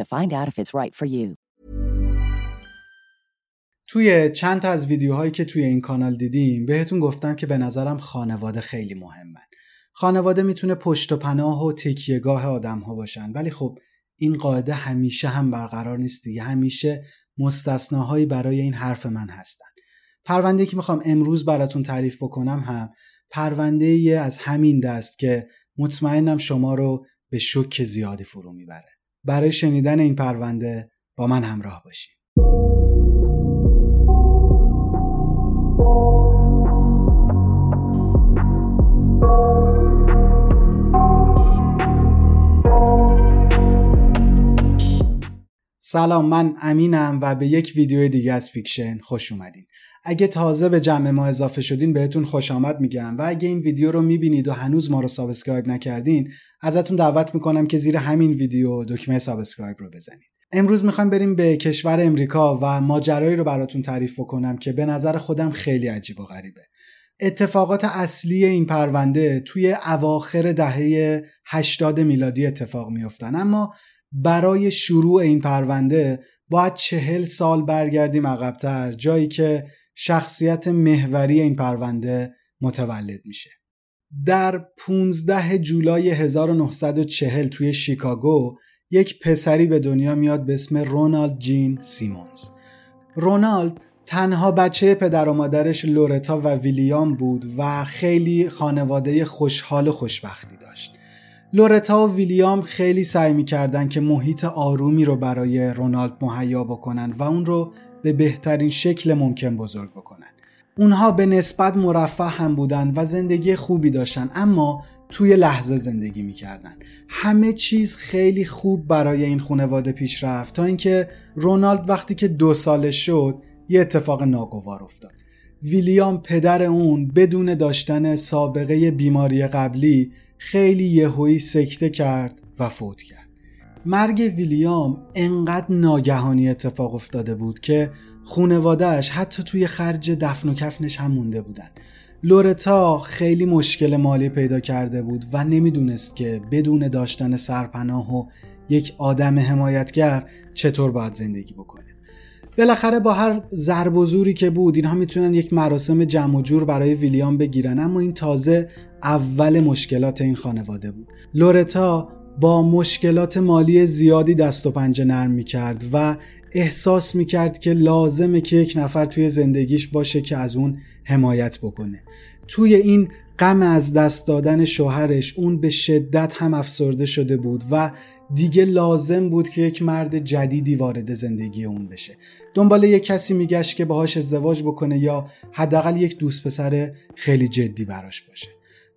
to find out if it's right for you. توی چند تا از ویدیوهایی که توی این کانال دیدیم بهتون گفتم که به نظرم خانواده خیلی مهمن. خانواده میتونه پشت و پناه و تکیه‌گاه آدم‌ها باشن، ولی خب این قاعده همیشه هم برقرار نیست دیگه. همیشه مستثناهایی برای این حرف من هستن. پرونده‌ای که میخوام امروز براتون تعریف بکنم هم پرونده‌ای از همین دست که مطمئنم شما رو به شوک زیادی فرو میبره. برای شنیدن این پرونده با من همراه باشید. سلام، من امینم و به یک ویدیو دیگه از فیکشن خوش اومدین. اگه تازه به جمع ما اضافه شدین بهتون خوش آمد میگم و اگه این ویدیو رو میبینید و هنوز ما رو سابسکرایب نکردین ازتون دعوت میکنم که زیر همین ویدیو دکمه سابسکرایب رو بزنید. امروز میخوام بریم به کشور امریکا و ماجرایی رو براتون تعریف بکنم که به نظر خودم خیلی عجیب و غریبه. اتفاقات اصلی این پرونده توی اواخر دهه 80 میلادی اتفاق میافتن، اما برای شروع این پرونده باید 40 سال برگردیم عقب‌تر، جایی که شخصیت محوری این پرونده متولد میشه. در 15 جولای 1940 توی شیکاگو یک پسری به دنیا میاد به اسم رونالد جین سیمونز. رونالد تنها بچه پدر و مادرش لورتا و ویلیام بود و خیلی خانواده خوشحال و خوشبختی داشت. لورتا و ویلیام خیلی سعی می‌کردن که محیط آرومی رو برای رونالد مهیا بکنن و اون رو به بهترین شکل ممکن بزرگ بکنن. اونها به نسبت مرفه هم بودن و زندگی خوبی داشتن، اما توی لحظه زندگی می‌کردن. همه چیز خیلی خوب برای این خانواده پیش رفت تا اینکه رونالد وقتی که 2 ساله شد یه اتفاق ناگوار افتاد. ویلیام پدر اون بدون داشتن سابقه بیماری قبلی خیلی یهویی سکته کرد و فوت کرد. مرگ ویلیام انقدر ناگهانی اتفاق افتاده بود که خانواده‌اش حتی توی خرج دفن و کفنش هم مونده بودن. لورتا خیلی مشکل مالی پیدا کرده بود و نمیدونست که بدون داشتن سرپناه و یک آدم حمایتگر چطور باید زندگی بکنه. بالاخره با هر ضرب و زوری که بود اینها میتونن یک مراسم جمع و جور برای ویلیام بگیرن، اما این تازه اول مشکلات این خانواده بود. لورتا با مشکلات مالی زیادی دست و پنجه نرم میکرد و احساس میکرد که لازمه که یک نفر توی زندگیش باشه که از اون حمایت بکنه. توی این غم از دست دادن شوهرش اون به شدت هم افسرده شده بود و دیگه لازم بود که یک مرد جدیدی وارد زندگی اون بشه. دنبال یک کسی میگشت که باهاش ازدواج بکنه یا حداقل یک دوست پسر خیلی جدی براش باشه.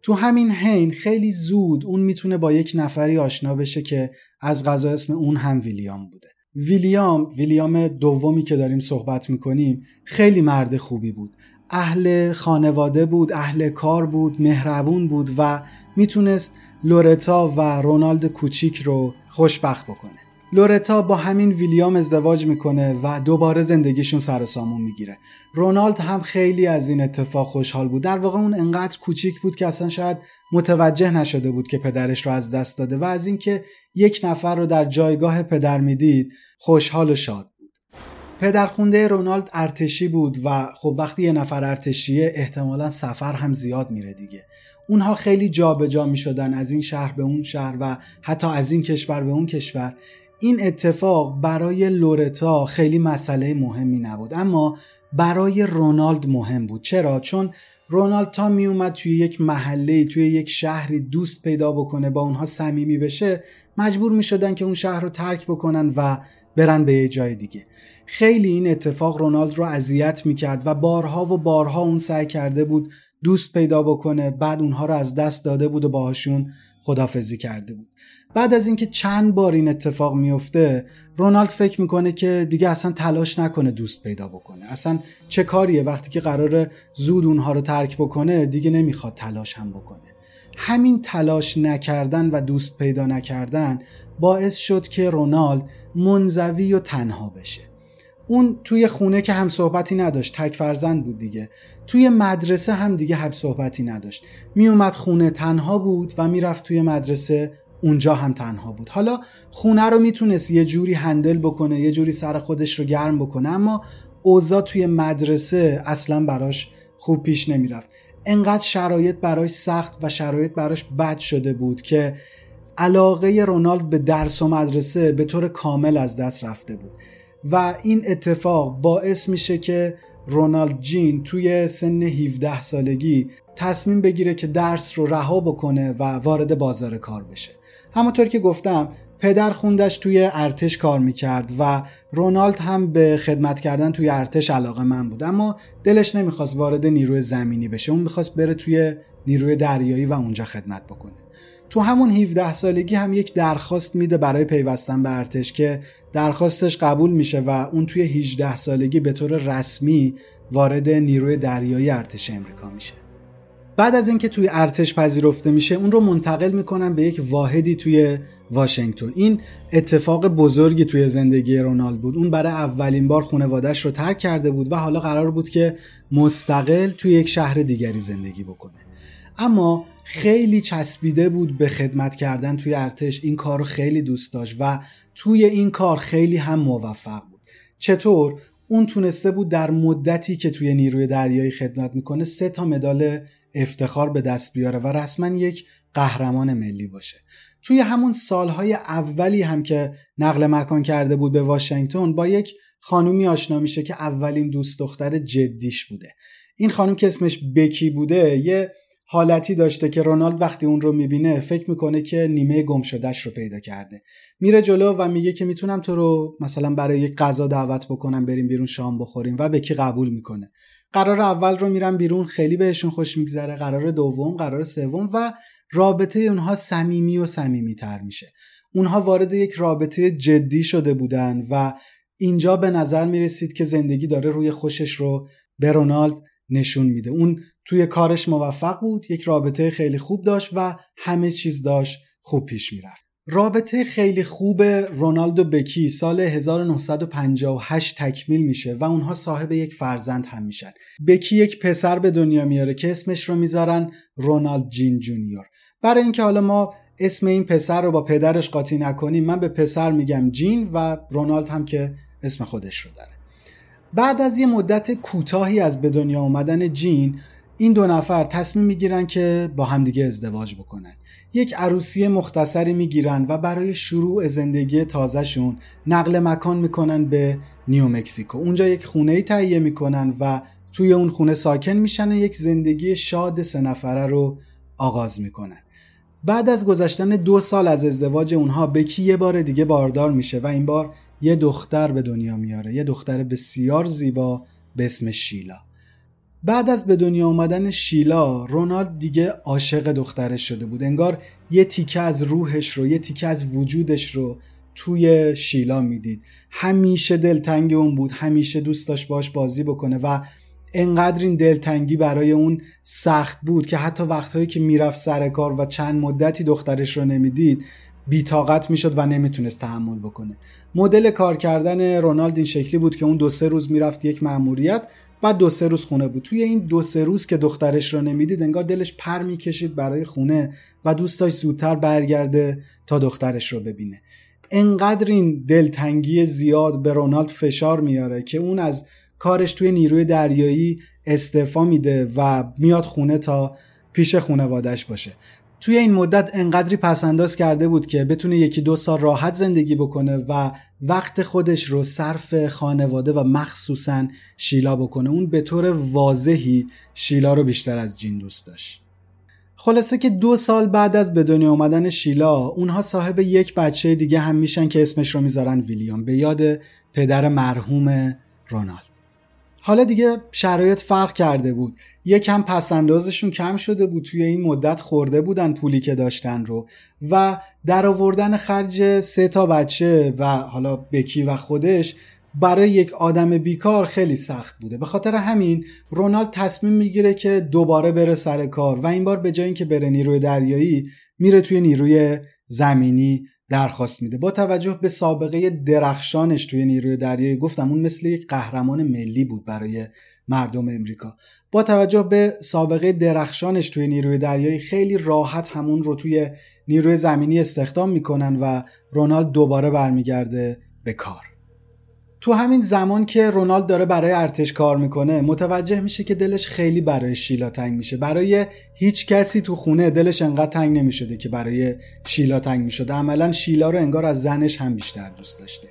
تو همین حین خیلی زود اون میتونه با یک نفری آشنا بشه که از قضا اسم اون هم ویلیام بوده. ویلیام دومی که داریم صحبت میکنیم خیلی مرد خوبی بود. اهل خانواده بود، اهل کار بود، مهربون بود و میتونست لورتا و رونالد کوچیک رو خوشبخت بکنه. لورتا با همین ویلیام ازدواج میکنه و دوباره زندگیشون سر و سامون میگیره. رونالد هم خیلی از این اتفاق خوشحال بود. در واقع اون انقدر کوچیک بود که اصلا شاید متوجه نشده بود که پدرش رو از دست داده و از اینکه یک نفر رو در جایگاه پدر میدید خوشحال و شاد. پدرخونده رونالد ارتشی بود و خب وقتی یه نفر ارتشیه احتمالاً سفر هم زیاد میره دیگه. اونها خیلی جا به جا میشدن، از این شهر به اون شهر و حتی از این کشور به اون کشور. این اتفاق برای لورتا خیلی مسئله مهمی نبود، اما برای رونالد مهم بود. چرا؟ چون رونالد تا می اومد توی یک محله، توی یک شهری دوست پیدا بکنه، با اونها صمیمی بشه، مجبور می شدن که اون شهر رو ترک بکنن و برن به یه جای دیگه. خیلی این اتفاق رونالد رو اذیت می کرد و بارها اون سعی کرده بود دوست پیدا بکنه، بعد اونها رو از دست داده بود و باهاشون خداحافظی کرده بود. بعد از اینکه چند بار این اتفاق میفته، رونالد فکر میکنه که دیگه اصلا تلاش نکنه دوست پیدا بکنه، اصلا چه کاریه وقتی که قراره زود اونها رو ترک بکنه، دیگه نمیخواد تلاش هم بکنه. همین تلاش نکردن و دوست پیدا نکردن باعث شد که رونالد منزوی و تنها بشه. اون توی خونه که هم صحبتی نداشت، تک فرزند بود دیگه. توی مدرسه هم دیگه هم صحبتی نداشت، میومد خونه تنها بود و میرفت توی مدرسه، اونجا هم تنها بود. حالا خونه رو میتونست یه جوری هندل بکنه، یه جوری سر خودش رو گرم بکنه، اما اوضاع توی مدرسه اصلا براش خوب پیش نمیرفت. انقدر شرایط براش سخت و شرایط براش بد شده بود که علاقه رونالد به درس و مدرسه به طور کامل از دست رفته بود و این اتفاق باعث میشه که رونالد جین توی سن 17 سالگی تصمیم بگیره که درس رو رها بکنه و وارد بازار کار بشه. همونطور که گفتم پدر خوندش توی ارتش کار میکرد و رونالد هم به خدمت کردن توی ارتش علاقه‌مند بود، اما دلش نمیخواست وارد نیروی زمینی بشه، اون میخواست بره توی نیروی دریایی و اونجا خدمت بکنه. تو همون 17 سالگی هم یک درخواست میده برای پیوستن به ارتش که درخواستش قبول میشه و اون توی 18 سالگی به طور رسمی وارد نیروی دریایی ارتش امریکا میشه. بعد از اینکه توی ارتش پذیرفته میشه، اون رو منتقل میکنن به یک واحدی توی واشنگتن. این اتفاق بزرگی توی زندگی رونالد بود. اون برای اولین بار خانواده‌اش رو ترک کرده بود و حالا قرار بود که مستقل توی یک شهر دیگری زندگی بکنه، اما خیلی چسبیده بود به خدمت کردن توی ارتش. این کار رو خیلی دوست داشت و توی این کار خیلی هم موفق بود. چطور؟ اون تونسته بود در مدتی که توی نیروی دریایی خدمت میکنه 3 مدال افتخار به دست بیاره و رسما یک قهرمان ملی باشه. توی همون سالهای اولی هم که نقل مکان کرده بود به واشنگتن، با یک خانومی آشنا میشه که اولین دوست دختر جدیش بوده. این خانوم که اسمش بکی بوده، یه حالتی داشته که رونالد وقتی اون رو میبینه فکر میکنه که نیمه گم شدهش رو پیدا کرده. میره جلو و میگه که میتونم تو رو مثلا برای یک غذا دعوت بکنم، بریم بیرون شام بخوریم، و بکی قبول میکنه. قرار اول رو میرن بیرون، خیلی بهشون خوش میگذره، قرار دوم، قرار سوم، و رابطه اونها صمیمی و صمیمی‌تر میشه. اونها وارد یک رابطه جدی شده بودن و اینجا به نظر میرسید که زندگی داره روی خوشش رو به رونالد نشون میده. اون توی کارش موفق بود، یک رابطه خیلی خوب داشت و همه چیز داشت خوب پیش میرفت. رابطه خیلی خوب رونالد و بکی سال 1958 تکمیل میشه و اونها صاحب یک فرزند هم میشن. بکی یک پسر به دنیا میاره که اسمش رو میذارن رونالد جین جونیور. برای اینکه حالا ما اسم این پسر رو با پدرش قاطی نکنیم، من به پسر میگم جین و رونالد هم که اسم خودش رو داره. بعد از یه مدت کوتاهی از به دنیا اومدن جین، این 2 نفر تصمیم میگیرن که با همدیگه ازدواج بکنن. یک عروسی مختصری میگیرن و برای شروع زندگی تازهشون نقل مکان میکنن به نیومکزیکو. اونجا یک خونه‌ای تهیه میکنن و توی اون خونه ساکن میشن و یک زندگی شاد 3 نفره رو آغاز میکنن. بعد از گذشتن 2 سال از ازدواج اونها، بکی یه بار دیگه باردار میشه و این بار یه دختر به دنیا میاره، یه دختر بسیار زیبا به اسم شیلا. بعد از به دنیا آمدن شیلا، رونالد دیگه عاشق دخترش شده بود. انگار یه تیکه از روحش رو، یه تیکه از وجودش رو توی شیلا میدید. همیشه دلتنگ اون بود، همیشه دوست داشت باش بازی بکنه و انقدر این دلتنگی برای اون سخت بود که حتی وقتهایی که میرفت سر کار و چند مدتی دخترش رو نمیدید، بی‌طاقت میشد و نمیتونست تحمل بکنه. مدل کار کردن رونالد این شکلی بود که اون 2-3 روز میرفت یک مأموریت، بعد 2-3 روز خونه بود. توی این 2-3 روز که دخترش رو نمیدید، انگار دلش پر میکشید برای خونه و دوست داشت زودتر برگرده تا دخترش رو ببینه. انقدر این دلتنگی زیاد به رونالد فشار میاره که اون از کارش توی نیروی دریایی استعفا میده و میاد خونه تا پیش خانواده‌اش باشه. توی این مدت انقدری پس‌انداز کرده بود که بتونه 1-2 سال راحت زندگی بکنه و وقت خودش رو صرف خانواده و مخصوصاً شیلا بکنه. اون به طور واضحی شیلا رو بیشتر از جین دوست داشت. خلاصه که 2 سال بعد از به دنیا آمدن شیلا اونها صاحب یک بچه دیگه هم میشن که اسمش رو میذارن ویلیام، به یاد پدر مرحوم رونالد. حالا دیگه شرایط فرق کرده بود، یکم پسندازشون کم شده بود، توی این مدت خورده بودن پولی که داشتن رو و در آوردن خرج 3 تا بچه و حالا بکی و خودش برای یک آدم بیکار خیلی سخت بوده. به خاطر همین رونالد تصمیم میگیره که دوباره بره سر کار و این بار به جای اینکه بره نیروی دریایی میره توی نیروی زمینی درخواست میده. با توجه به سابقه درخشانش توی نیروی دریایی، گفتم اون مثل یک قهرمان ملی بود برای مردم امریکا، با توجه به سابقه درخشانش توی نیروی دریایی خیلی راحت همون رو توی نیروی زمینی استخدام میکنن و رونالد دوباره برمیگرده به کار. تو همین زمان که رونالد داره برای ارتش کار میکنه متوجه میشه که دلش خیلی برای شیلا تنگ میشه. برای هیچ کسی تو خونه دلش انقدر تنگ نمیشده که برای شیلا تنگ میشده. عملا شیلا رو انگار از زنش هم بیشتر دوست داشته.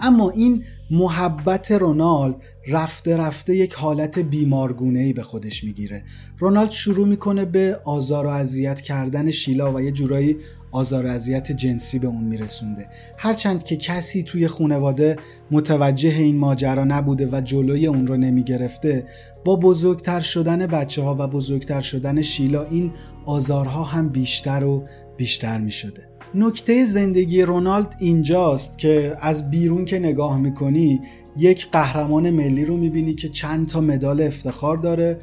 اما این محبت رونالد رفته رفته یک حالت بیمارگونه‌ای به خودش میگیره. رونالد شروع میکنه به آزار و اذیت کردن شیلا و یه جورایی آزار و اذیت جنسی به اون میرسونده. هرچند که کسی توی خانواده متوجه این ماجرا نبوده و جلوی اون رو نمیگرفته، با بزرگتر شدن بچه ها و بزرگتر شدن شیلا این آزارها هم بیشتر و بیشتر میشده. نکته زندگی رونالد اینجاست که از بیرون که نگاه میکنی یک قهرمان ملی رو میبینی که 2 مدال افتخار داره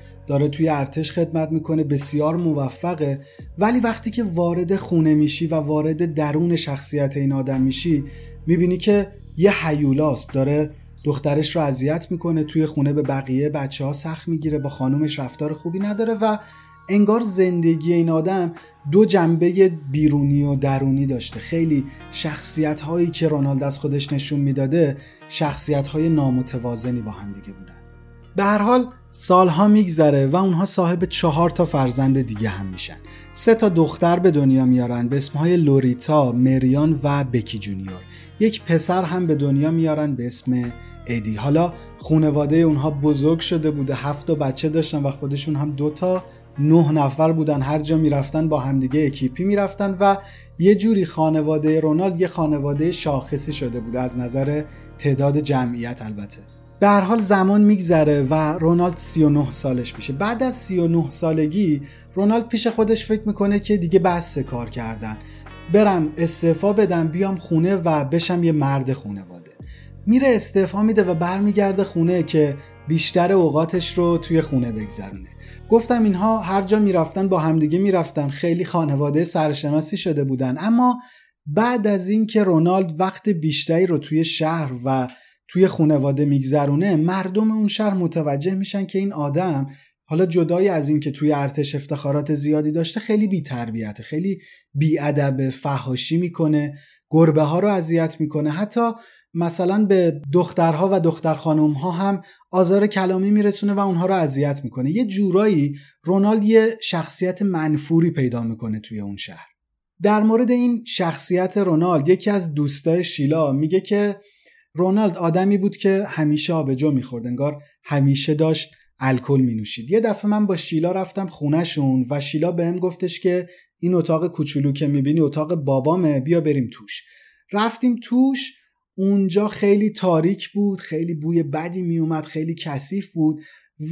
توی ارتش خدمت میکنه، بسیار موفقه، ولی وقتی که وارد خونه میشی و وارد درون شخصیت این آدم میشی میبینی که یه هیولاست، داره دخترش رو اذیت میکنه، توی خونه به بقیه بچه ها سخت میگیره، با خانومش رفتار خوبی نداره و انگار زندگی این آدم 2 جنبه بیرونی و درونی داشته. خیلی شخصیت هایی که رونالد از خودش نشون میداده شخصیت های نامتوازنی با هم دیگه بودن. به هر حال سالها میگذره و اونها صاحب 4 تا فرزند دیگه هم میشن. 3 تا دختر به دنیا میارن به اسمهای لوریتا، مریان و بکی جونیور. 1 پسر هم به دنیا میارن به اسم ادی. حالا خانواده اونها بزرگ شده بوده، 7 تا بچه داشتن و خودشون هم 2 تا 9 نفر بودن. هر جا میرفتن با همدیگه اکیپی میرفتن و یه جوری خانواده رونالد یه خانواده شاخصی شده بوده از نظر تعداد جمعیت. البته به هر حال زمان میگذره و رونالد 39 سالش میشه. بعد از 39 سالگی رونالد پیش خودش فکر میکنه که دیگه بس کار کردن، برم استعفا بدم، بیام خونه و بشم یه مرد خانواده. میره استعفا میده و برمیگرده خونه که بیشتر اوقاتش رو توی خونه بگذرونه. گفتم اینها هر جا میرفتن با همدیگه میرفتن، خیلی خانواده سرشناسی شده بودن. اما بعد از این که رونالد وقت بیشتری رو توی شهر و توی خانواده میگذرونه، مردم اون شهر متوجه میشن که این آدم حالا جدای از این که توی ارتش افتخارات زیادی داشته خیلی بی‌تربیته، خیلی بی‌ادب، فحاشی میکنه، گربه ها رو اذیت میکنه، حتی مثلا به دخترها و دختر خانمها هم آزار کلامی میرسونه و اونها رو اذیت میکنه. یه جورایی رونالد یه شخصیت منفوری پیدا میکنه توی اون شهر. در مورد این شخصیت رونالد یکی از دوستای شیلا میگه که رونالد آدمی بود که همیشه آبجو میخورد، انگار همیشه داشت الکل می نوشید. یه دفعه من با شیلا رفتم خونه‌شون و شیلا بهم گفتش که این اتاق کوچولو که میبینی اتاق بابامه، بیا بریم توش. رفتیم توش، اونجا خیلی تاریک بود، خیلی بوی بدی می اومد، خیلی کثیف بود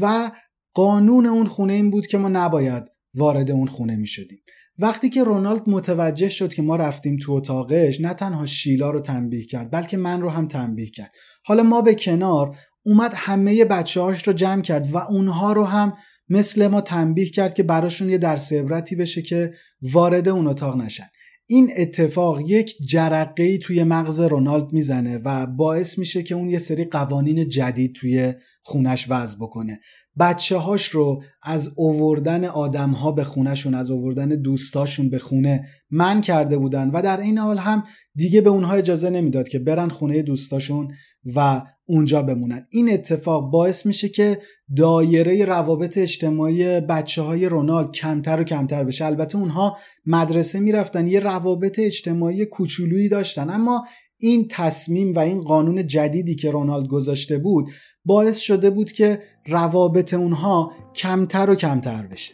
و قانون اون خونه این بود که ما نباید وارد اون خونه می شدیم. وقتی که رونالد متوجه شد که ما رفتیم تو اتاقش، نه تنها شیلا رو تنبیه کرد بلکه من رو هم تنبیه کرد. حالا ما به کنار، اومد همه بچه‌هاش رو جمع کرد و اونها رو هم مثل ما تنبیه کرد که براشون یه درس عبرتی بشه که وارد اون اتاق نشن. این اتفاق یک جرقه‌ای توی مغز رونالد میزنه و باعث میشه که اون یه سری قوانین جدید توی خونش وضع بکنه. بچه‌هاش رو از آوردن آدم‌ها به خونشون، از آوردن دوستاشون به خونه منع کرده بودن و در این حال هم دیگه به اونها اجازه نمیداد که برن خونه دوستاشون و اونجا بمونن. این اتفاق باعث میشه که دایره روابط اجتماعی بچه‌های رونالد کمتر و کمتر بشه. البته اونها مدرسه میرفتن، یه روابط اجتماعی کوچولویی داشتن، اما این تصمیم و این قانون جدیدی که رونالد گذاشته بود باعث شده بود که روابط اونها کمتر و کمتر بشه.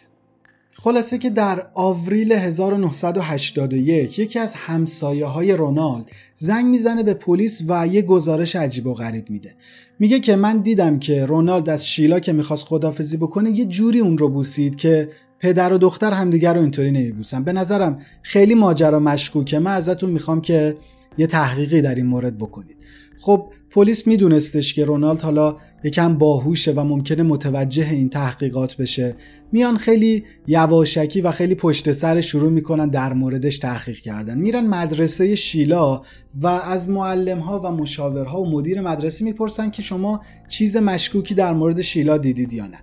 خلاصه که در آوریل 1981 یکی از همسایه‌های رونالد زنگ میزنه به پلیس و یه گزارش عجیب و غریب میده. میگه که من دیدم که رونالد از شیلا که میخواست خداحافظی بکنه یه جوری اون رو بوسید که پدر و دختر همدیگر رو اینطوری نمیبوسن. به نظرم خیلی ماجرا مشکوکه. من ازتون میخوام که یه تحقیقی در این مورد بکنید. خب پلیس میدونستش که رونالد حالا یکم باهوشه و ممکنه متوجه این تحقیقات بشه. میان خیلی یواشکی و خیلی پشت سر شروع میکنن در موردش تحقیق کردن. میرن مدرسه شیلا و از معلمها و مشاورها و مدیر مدرسه میپرسن که شما چیز مشکوکی در مورد شیلا دیدید یا نه.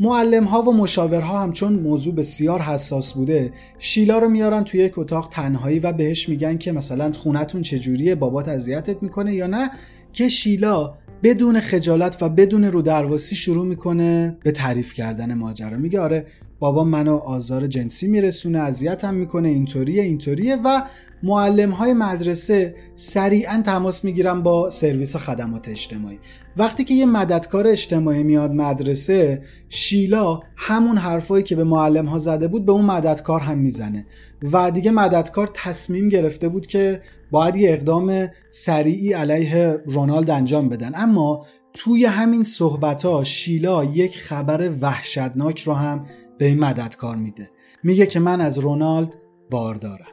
معلمها و مشاورها همچون موضوع بسیار حساس بوده، شیلا رو میارن توی یک اتاق تنهایی و بهش میگن که مثلا خونتون چجوریه، بابات اذیتت میکنه یا نه، که شیلا بدون خجالت و بدون رودرواسی شروع میکنه به تعریف کردن ماجرا. میگه آره بابا منو آزار جنسی میرسونه، اذیتم میکنه، اینطوریه. و معلم‌های مدرسه سریعا تماس میگیرن با سرویس خدمات اجتماعی. وقتی که یه مددکار اجتماعی میاد مدرسه، شیلا همون حرفایی که به معلم‌ها زده بود به اون مددکار هم میزنه و دیگه مددکار تصمیم گرفته بود که باید یه اقدام سریعی علیه رونالد انجام بدن. اما توی همین صحبت‌ها شیلا یک خبر وحشتناک رو هم به این مددکار میده. میگه که من از رونالد باردارم.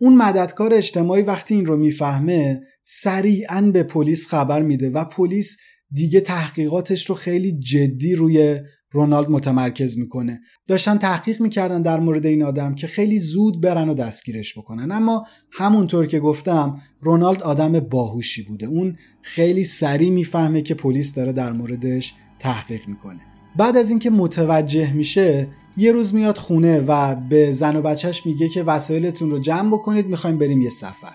اون مددکار اجتماعی وقتی این رو میفهمه سریعاً به پلیس خبر میده و پلیس دیگه تحقیقاتش رو خیلی جدی روی رونالد متمرکز میکنه. داشتن تحقیق میکردن در مورد این آدم که خیلی زود برن و دستگیرش بکنن، اما همونطور که گفتم رونالد آدم باهوشی بوده. اون خیلی سریع میفهمه که پلیس داره در موردش تحقیق میکنه. بعد از اینکه متوجه میشه یه روز میاد خونه و به زن و بچهش میگه که وسایلتون رو جمع بکنید، میخوایم بریم یه سفر.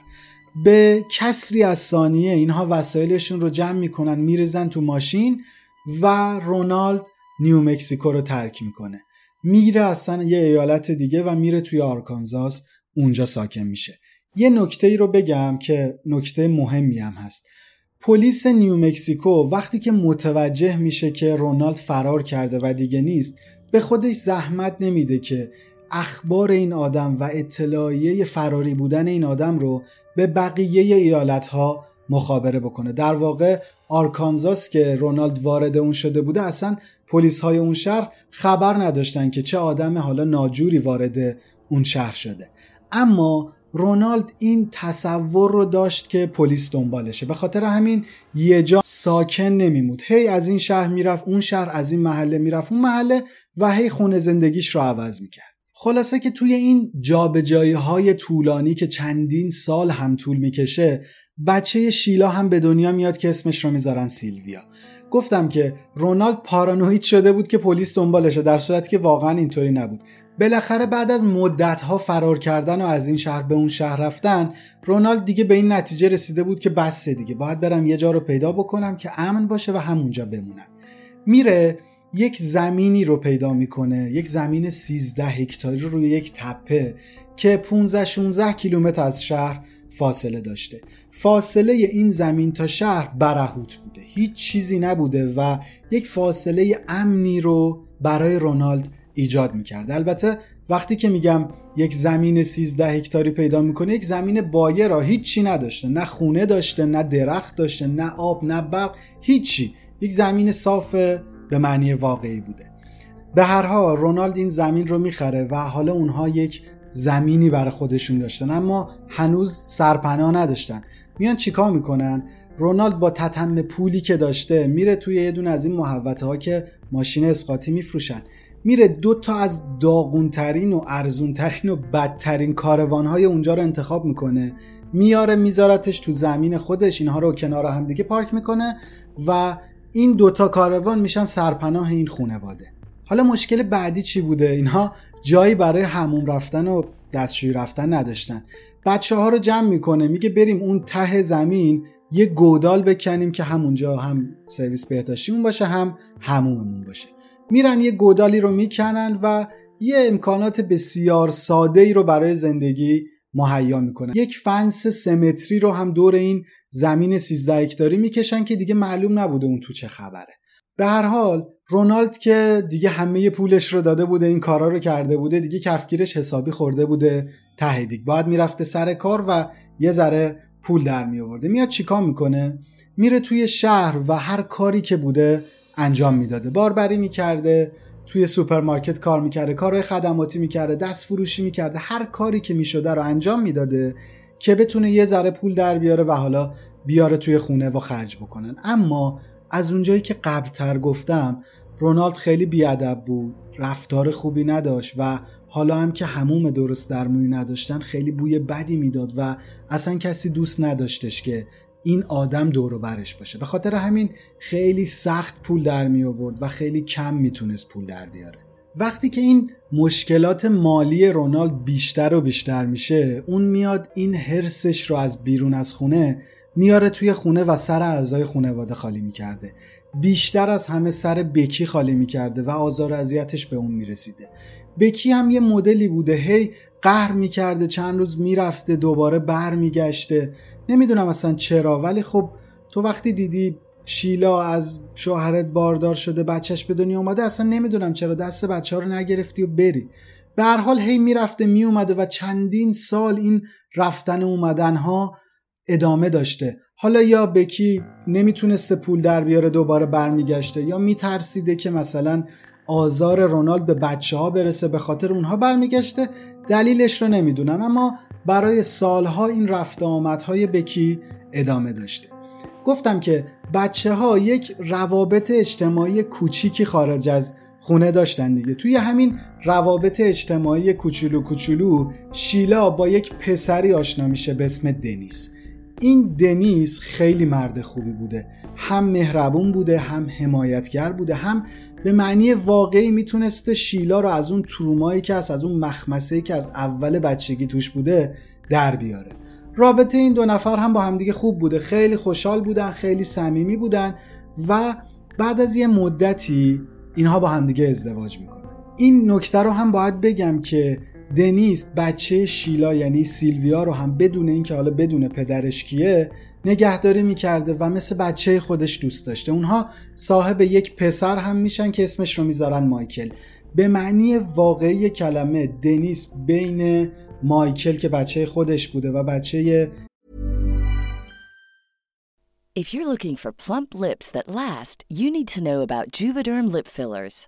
به کسری از ثانیه اینها وسایلشون رو جمع میکنن، میریزن تو ماشین و رونالد نیومکسیکو رو ترک میکنه. میره اصلا یه ایالت دیگه و میره توی آرکانزاس، اونجا ساکن میشه. یه نکته‌ای رو بگم که نکته مهمی هم هست. پلیس نیومکسیکو وقتی که متوجه میشه که رونالد فرار کرده و دیگه نیست، به خودش زحمت نمیده که اخبار این آدم و اطلاعیه فراری بودن این آدم رو به بقیه ایالت‌ها مخابره بکنه. در واقع آرکانزاس که رونالد وارد اون شده بوده، اصلا پلیس‌های اون شهر خبر نداشتن که چه آدم حالا ناجوری وارد اون شهر شده. اما رونالد این تصور رو داشت که پلیس دنبالشه، به خاطر همین یه جا ساکن نمیمود. هی از این شهر میرفت اون شهر، از این محله میرفت اون محله و هی خونه زندگیش رو عوض میکرد. خلاصه که توی این جابجایی‌های طولانی که چندین سال هم طول میکشه، بچه شیلا هم به دنیا میاد که اسمش رو میذارن سیلویا. گفتم که رونالد پارانوید شده بود که پلیس دنبالشه، در صورتی که واقعا اینطوری نبود. بالاخره بعد از مدت‌ها فرار کردن و از این شهر به اون شهر رفتن، رونالد دیگه به این نتیجه رسیده بود که بس دیگه، باید برم یه جا رو پیدا بکنم که امن باشه و همونجا بمونم. میره یک زمینی رو پیدا میکنه، یک زمین 13 هکتاری رو روی یک تپه که 15-16 کیلومتر از شهر فاصله داشته. فاصله این زمین تا شهر برهوت بوده، هیچ چیزی نبوده و یک فاصله امنی رو برای رونالد ایجاد میکرد. البته وقتی که میگم یک زمین 13 هکتاری پیدا میکنه، یک زمین بایه را هیچی نداشته، نه خونه داشته، نه درخت داشته، نه آب، نه برق، هیچی. یک زمین صاف به معنی واقعی بوده. به هر حال رونالد این زمین رو میخره و حالا اونها یک زمینی برای خودشون داشتن، اما هنوز سرپناه نداشتن. میان چیکار میکنن؟ رونالد با تتم پولی که داشته میره توی یه دونه از این محوطه‌ها که ماشین اسقاطی میفروشن، میره 2 تا از داغونترین و ارزونترین و بدترین کاروانهای اونجا رو انتخاب میکنه، میاره میذارتش تو زمین خودش، اینها رو کنار هم دیگه پارک میکنه و این 2 تا کاروان میشن سرپناه این خانواده. حالا مشکل بعدی چی بوده؟ اینها جایی برای حموم رفتن و دستشویی رفتن نداشتن. بچه‌ها رو جمع میکنه، میگه بریم اون ته زمین یه گودال بکنیم که همونجا هم سرویس بهداشتیمون باشه هم حموممون باشه. میرن یه گودالی رو میکنن و یه امکانات بسیار ساده‌ای رو برای زندگی مهیا میکنن. یک فنس سمتری رو هم دور این زمین 13 هکتاری میکشن که دیگه معلوم نبوده اون تو چه خبره. به هر حال رونالد که دیگه همه پولش رو داده بوده، این کارا رو کرده بوده، دیگه کفگیرش حسابی خورده بوده ته دیگ. باید میرفته سر کار و یه ذره پول در میآورده. میاد چیکار میکنه؟ میره توی شهر و هر کاری که بوده انجام میداده. باربری میکرده، توی سوپرمارکت کار میکرده، کارهای خدماتی میکرده، دست فروشی میکرده، هر کاری که میشده رو انجام میداده که بتونه یه ذره پول در بیاره و حالا بیاره توی خونه و خرج بکنن. اما از اونجایی که قبلتر گفتم رونالد خیلی بیادب بود، رفتار خوبی نداشت و حالا هم که حموم درست درمونی نداشتن خیلی بوی بدی میداد و اصلا کسی دوست نداشتش که این آدم دور و برش باشه. به خاطر همین خیلی سخت پول در می آورد و خیلی کم میتونست پول در بیاره. وقتی که این مشکلات مالی رونالد بیشتر و بیشتر میشه، اون میاد این حرصش رو از بیرون از خونه میاره توی خونه و سر اعضای خانواده خالی میکرده. بیشتر از همه سر بکی خالی میکرده و آزار و اذیتش به اون میرسیده. بکی هم یه مدلی بوده، هی قهر میکرده، چند روز میرفته دوباره بر میگشته. نمیدونم اصلا چرا، ولی خب تو وقتی دیدی شیلا از شوهرت باردار شده، بچهش به دنیا اومده، اصلا نمیدونم چرا دست بچه ها رو نگرفتی و بری. به هر حال هی میرفته میومده و چندین سال این رفتن اومدن ها ادامه داشته. حالا یا بکی نمیتونسته پول در بیاره دوباره برمیگشته، یا میترسیده که مثلا آزار رونالد به بچه ها برسه به خاطر اونها برمیگشته. دلیلش رو نمیدونم، اما برای سالها این رفت آمدهای بکی ادامه داشته. گفتم که بچه ها یک روابط اجتماعی کوچیکی خارج از خونه داشتن دیگه. توی همین روابط اجتماعی کوچولو کوچولو شیلا با یک پسری آشنا میشه به اسم دنیس. این دنیس خیلی مرد خوبی بوده، هم مهربون بوده، هم حمایتگر بوده، هم به معنی واقعی میتونسته شیلا رو از اون ترومایی که از اون مخمسه‌ای که از اول بچگی توش بوده در بیاره. رابطه این دو نفر هم با همدیگه خوب بوده، خیلی خوشحال بودن، خیلی صمیمی بودن و بعد از یه مدتی اینها با همدیگه ازدواج میکنن. این نکته رو هم باید بگم که دنیس بچه شیلا یعنی سیلویا رو هم بدون اینکه حالا بدون پدرش کیه نگهداری میکرده و مثل بچه خودش دوست داشته. اونها صاحب یک پسر هم میشن که اسمش رو میذارن مایکل. به معنی واقعی کلمه دنیس بین مایکل که بچه خودش بوده و بچه If you're looking for plump lips that last, you need to know about Juvederm lip fillers.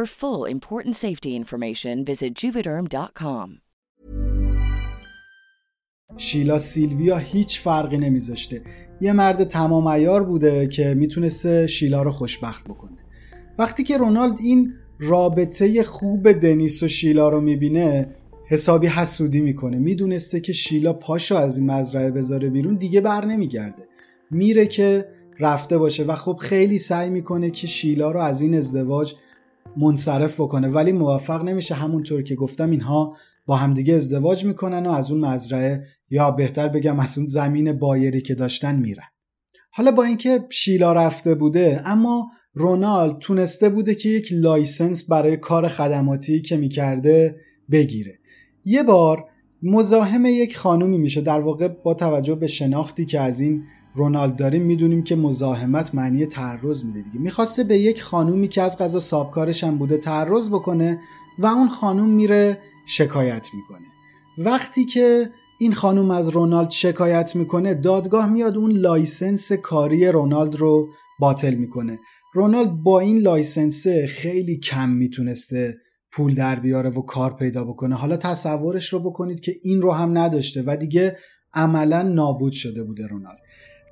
For full important safety information visit juvederm.com. شیلا سیلویا هیچ فرقی نمیذاشته، یه مرد تمام عیار بوده که میتونسته شیلا رو خوشبخت بکنه. وقتی که رونالد این رابطه خوب دنیس و شیلا رو میبینه حسابی حسودی میکنه. میدونسته که شیلا پاشو از این مزرعه بذاره بیرون دیگه بر نمیگرده، میره که رفته باشه و خب خیلی سعی میکنه که شیلا رو از این ازدواج منصرف بکنه ولی موفق نمیشه. همونطور که گفتم اینها با همدیگه ازدواج میکنن و از اون مزرعه یا بهتر بگم از اون زمین بایری که داشتن میرن. حالا با اینکه شیلا رفته بوده اما رونالد تونسته بوده که یک لایسنس برای کار خدماتی که میکرده بگیره. یه بار مزاحم یک خانومی میشه، در واقع با توجه به شناختی که از این رونالد داریم میدونیم که مزاحمت معنی تعرض میده دیگه. میخواسته به یک خانومی که از قضا سابکارش هم بوده تعرض بکنه و اون خانوم میره شکایت میکنه. وقتی که این خانوم از رونالد شکایت میکنه، دادگاه میاد اون لایسنس کاری رونالد رو باطل میکنه. رونالد با این لایسنس خیلی کم میتونسته پول در بیاره و کار پیدا بکنه. حالا تصورش رو بکنید که این رو هم نداشته و دیگه عملا نابود شده بوده رونالد.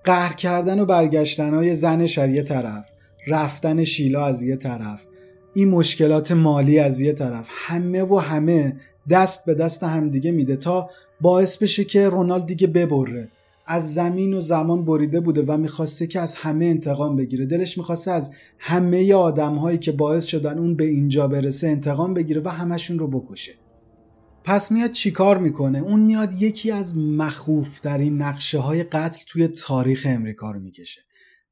قهر کردن و برگشتنهای زنش از یه طرف، رفتن شیلا از یه طرف، این مشکلات مالی از یه طرف، همه و همه دست به دست هم دیگه میده تا باعث بشه که رونالد دیگه ببره. از زمین و زمان بریده بوده و میخواسته که از همه انتقام بگیره. دلش میخواسته از همه آدمهایی که باعث شدن اون به اینجا برسه انتقام بگیره و همشون رو بکشه. پس میاد چیکار میکنه؟ اون میاد یکی از مخوف در این نقشه های قتل توی تاریخ امریکا رو میکشه.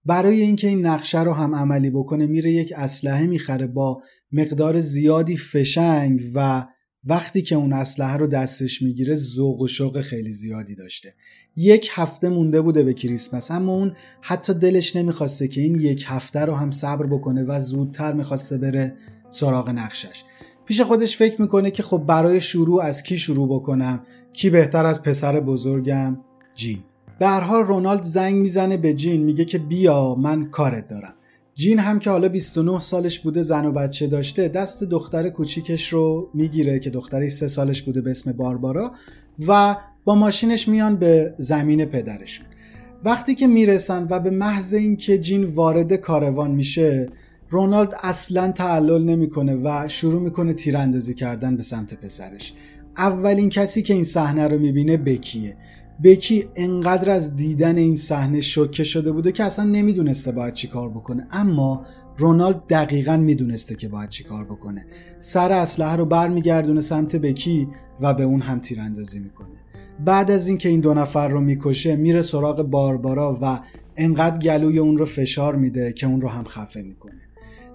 برای اینکه این نقشه رو هم عملی بکنه میره یک اسلحه میخره با مقدار زیادی فشنگ و وقتی که اون اسلحه رو دستش میگیره ذوق و شوق خیلی زیادی داشته. 1 هفته مونده بوده به کریسمس، اما اون حتی دلش نمیخواسته که این 1 هفته رو هم صبر بکنه و زودتر میخواسته بره سراغ نقشش. پیش خودش فکر میکنه که خب برای شروع از کی شروع بکنم؟ کی بهتر از پسر بزرگم جین؟ به هر حال رونالد زنگ میزنه به جین، میگه که بیا من کارت دارم. جین هم که حالا 29 سالش بوده، زن و بچه داشته، دست دختر کوچیکش رو میگیره که دختری 3 سالش بوده به اسم باربارا و با ماشینش میان به زمین پدرشون. وقتی که میرسن و به محض اینکه جین وارد کاروان میشه، رونالد اصلا تعلل نمیکنه و شروع میکنه تیراندازی کردن به سمت پسرش. اولین کسی که این صحنه رو میبینه بکیه. بکی انقدر از دیدن این صحنه شوکه شده بوده که اصلا نمیدونسته باید چی کار بکنه، اما رونالد دقیقاً میدونسته که باید چی کار بکنه. سر اسلحه رو برمیگردونه سمت بکی و به اون هم تیراندازی میکنه. بعد از اینکه این 2 نفر رو میکشه میره سراغ باربارا و انقدر گلوی اون رو فشار میده که اون رو هم خفه میکنه.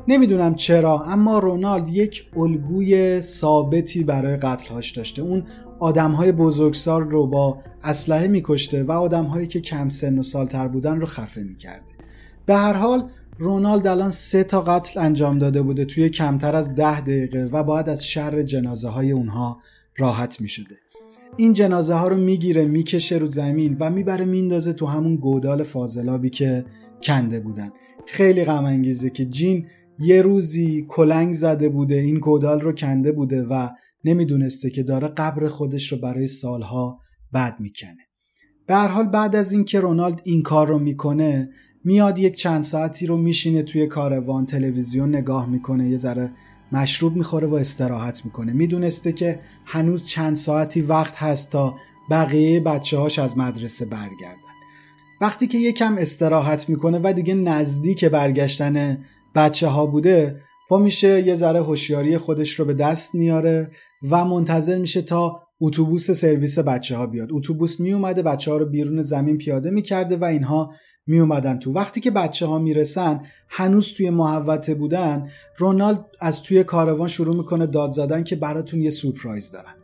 نمیدونم چرا اما رونالد یک الگوی ثابتی برای قتل‌هاش داشته. اون آدم‌های بزرگسال رو با اسلحه می‌کشته و آدم‌هایی که کم سن و سال‌تر بودن رو خفه می‌کرده. به هر حال رونالد الان 3 تا قتل انجام داده بوده توی کمتر از 10 دقیقه و باید از شر جنازه‌های اونها راحت می‌شده. این جنازه‌ها رو می‌گیره، می‌کشه رو زمین و می‌بره میندازه تو همون گودال فاضلابی که کنده بودن. خیلی غم انگیزه که جین یه روزی کلنگ زده بوده، این گودال رو کنده بوده و نمیدونسته که داره قبر خودش رو برای سالها بعد میکنه. به هر حال بعد از این که رونالد این کار رو میکنه، میاد یک چند ساعتی رو میشینه توی کاروان، تلویزیون نگاه میکنه، یه ذره مشروب میخوره و استراحت میکنه. میدونسته که هنوز چند ساعتی وقت هست تا بقیه بچه‌هاش از مدرسه برگردن. وقتی که یکم استراحت میکنه و دیگه نزدیک برگشتن بچه ها بوده، پا میشه، یه ذره هوشیاری خودش رو به دست میاره و منتظر میشه تا اتوبوس سرویس بچه ها بیاد. اتوبوس میومده، بچه ها رو بیرون زمین پیاده میکرده و اینها میومدن تو. وقتی که بچه ها میرسن هنوز توی محوطه بودن، رونالد از توی کاروان شروع میکنه داد زدن که براتون یه سورپرایز دارم.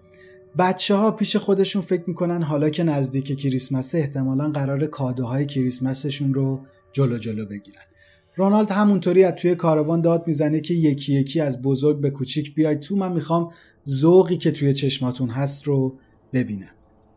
بچه ها پیش خودشون فکر میکنن حالا که نزدیک کریسمسه احتمالاً قراره کادوهای کریسمسشون رو جلو جلو بگیرن. رونالد همونطوری از توی کاروان داد میزنه که یکی یکی از بزرگ به کوچیک بیاید تو، من میخوام ذوقی که توی چشماتون هست رو ببینم.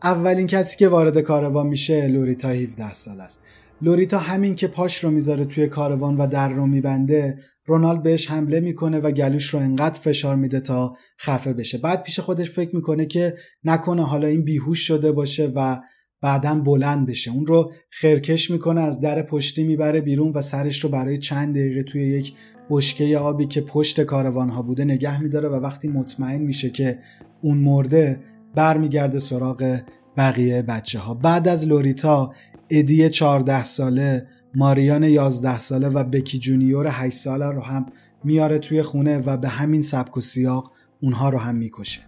اولین کسی که وارد کاروان میشه لوریتا 17 سال است. لوریتا همین که پاش رو میذاره توی کاروان و در رو میبنده، رونالد بهش حمله میکنه و گلوش رو انقدر فشار میده تا خفه بشه. بعد پیش خودش فکر میکنه که نکنه حالا این بیهوش شده باشه و بعدم بلند بشه. اون رو خرکش میکنه، از در پشتی میبره بیرون و سرش رو برای چند دقیقه توی یک بشکه آبی که پشت کاروانها بوده نگه میداره و وقتی مطمئن میشه که اون مرده برمیگرده سراغ بقیه بچه ها. بعد از لوریتا، ادی 14 ساله، ماریان 11 ساله و بکی جونیور 8 ساله رو هم میاره توی خونه و به همین سبک و سیاق اونها رو هم میکشه.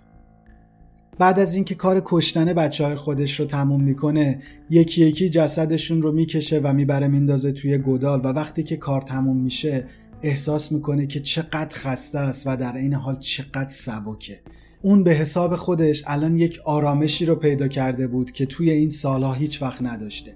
بعد از اینکه کار کشتن بچه‌های خودش رو تموم میکنه، یکی یکی جسدشون رو میکشه و میبره میندازه توی گودال و وقتی که کار تموم میشه احساس میکنه که چقدر خسته است و در این حال چقدر سبکه. اون به حساب خودش الان یک آرامشی رو پیدا کرده بود که توی این سالها هیچ وقت نداشته.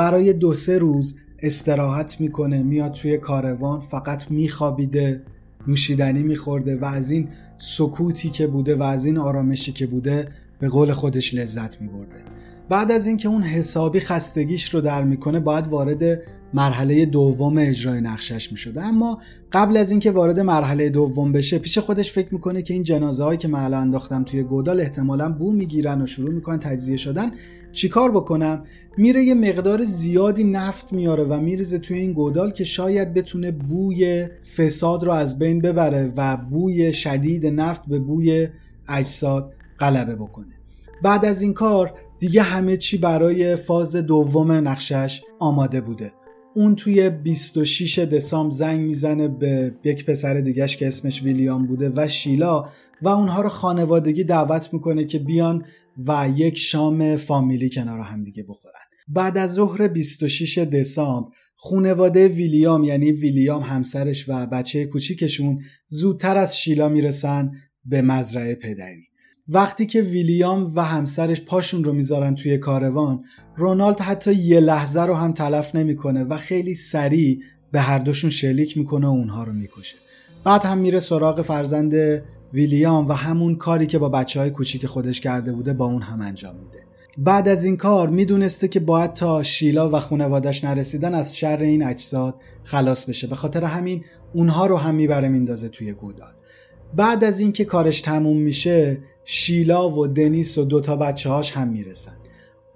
برای 2-3 روز استراحت میکنه، میاد توی کاروان، فقط میخوابیده، نوشیدنی میخورده و از این سکوتی که بوده و از این آرامشی که بوده به قول خودش لذت میبرده. بعد از اینکه اون حسابی خستگیش رو در میکنه باید وارد مرحله دوم اجرای نقشش میشده، اما قبل از اینکه وارد مرحله دوم بشه پیش خودش فکر میکنه که این جنازه هایی که من الان انداختم توی گودال احتمالاً بو میگیرن و شروع میکنن تجزیه شدن، چیکار بکنم؟ میره یه مقدار زیادی نفت میاره و میریزه توی این گودال که شاید بتونه بوی فساد رو از بین ببره و بوی شدید نفت به بوی اجساد غلبه بکنه. بعد از این کار دیگه همه چی برای فاز دوم نقشش آماده بوده. اون توی 26 دسامبر زنگ میزنه به یک پسر دیگهش که اسمش ویلیام بوده و شیلا و اونها رو خانوادگی دعوت میکنه که بیان و یک شام فامیلی کنار هم دیگه بخورن. بعد از ظهر 26 دسامبر خانواده ویلیام، یعنی ویلیام همسرش و بچه کوچیکشون، زودتر از شیلا میرسن به مزرعه پدری. وقتی که ویلیام و همسرش پاشون رو میذارن توی کاروان، رونالد حتی یه لحظه رو هم تلف نمیکنه و خیلی سریع به هر دوشون شلیک میکنه و اونها رو میکشه. بعد هم میره سراغ فرزند ویلیام و همون کاری که با بچهای کوچیک خودش کرده بوده با اون هم انجام میده. بعد از این کار میدونسته که باید تا شیلا و خانواده‌اش نرسیدن از شر این اجساد خلاص بشه، به خاطر همین اونها رو هم میبره میندازه توی گودال. بعد از اینکه کارش تموم میشه، شیلا و دنیس و 2 تا بچه‌هاش هم میرسن.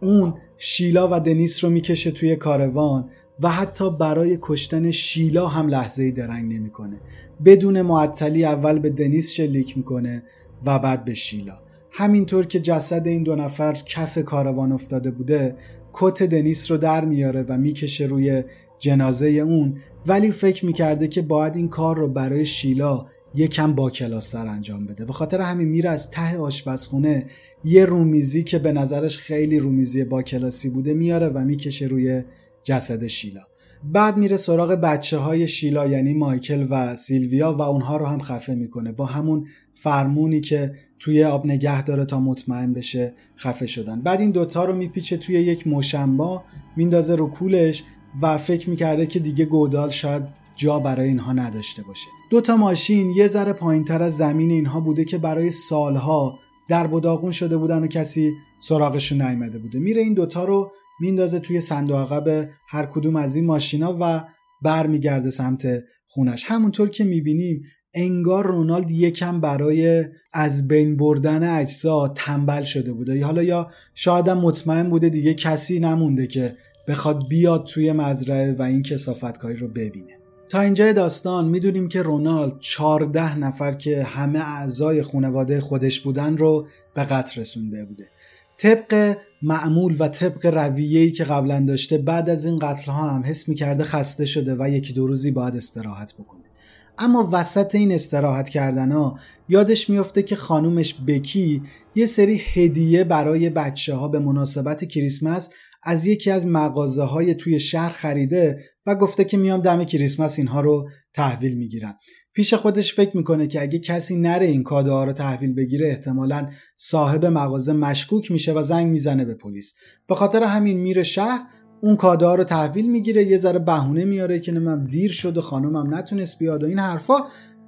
اون شیلا و دنیس رو میکشه توی کاروان و حتی برای کشتن شیلا هم لحظه‌ای درنگ نمیکنه. بدون معطلی اول به دنیس شلیک میکنه و بعد به شیلا. همینطور که جسد این 2 نفر کف کاروان افتاده بوده، کت دنیس رو در میاره و میکشه روی جنازه اون، ولی فکر میکرده که باید این کار رو برای شیلا یکم با کلاس‌تر انجام بده. به خاطر همین میره از ته آشپزخونه یه رومیزی که به نظرش خیلی رومیزی با کلاسی بوده میاره و میکشه روی جسد شیلا. بعد میره سراغ بچه‌های شیلا، یعنی مایکل و سیلویا، و اونها رو هم خفه میکنه با همون فرمونی که توی آب نگه داره تا مطمئن بشه خفه شدن. بعد این 2 تا رو میپیچه توی یک مشنبا، میندازه رو کولش و فکر میکرده که دیگه گودال شاید جا برای اینها نداشته باشه. 2 تا ماشین یه ذره پایین‌تر از زمین اینها بوده که برای سالها در بداغون شده بودن و کسی سراغشون نیامده بوده. میره این 2 تا رو میندازه توی صندوق عقب هر کدوم از این ماشینا و برمیگرده سمت خونش. همونطور که میبینیم انگار رونالد یکم برای از بین بردن اجزا تنبل شده بوده، حالا یا شاید هم مطمئن بوده دیگه کسی نمونده که بخواد بیاد توی مزرعه و این کثافت‌کاری رو ببینه. تا اینجای داستان میدونیم که رونالد 14 نفر که همه اعضای خانواده خودش بودن رو به قتل رسونده بوده. طبق معمول و طبق رویه‌ای که قبلا داشته، بعد از این قتل‌ها هم حس می‌کرده خسته شده و 1-2 روزی باید استراحت بکنه. اما وسط این استراحت کردن‌ها یادش میفته که خانومش بکی یه سری هدیه برای بچه‌ها به مناسبت کریسمس از یکی از مغازه‌های توی شهر خریده و گفته که میام دم کریسمس اینها رو تحویل میگیرم. پیش خودش فکر میکنه که اگه کسی نره این کادوها رو تحویل بگیره احتمالاً صاحب مغازه مشکوک میشه و زنگ میزنه به پلیس. به خاطر همین میره شهر، اون کادوها رو تحویل میگیره، یه ذره بهونه میاره که نمیدونم دیر شد و خانومم نتونست بیاد و این حرفا.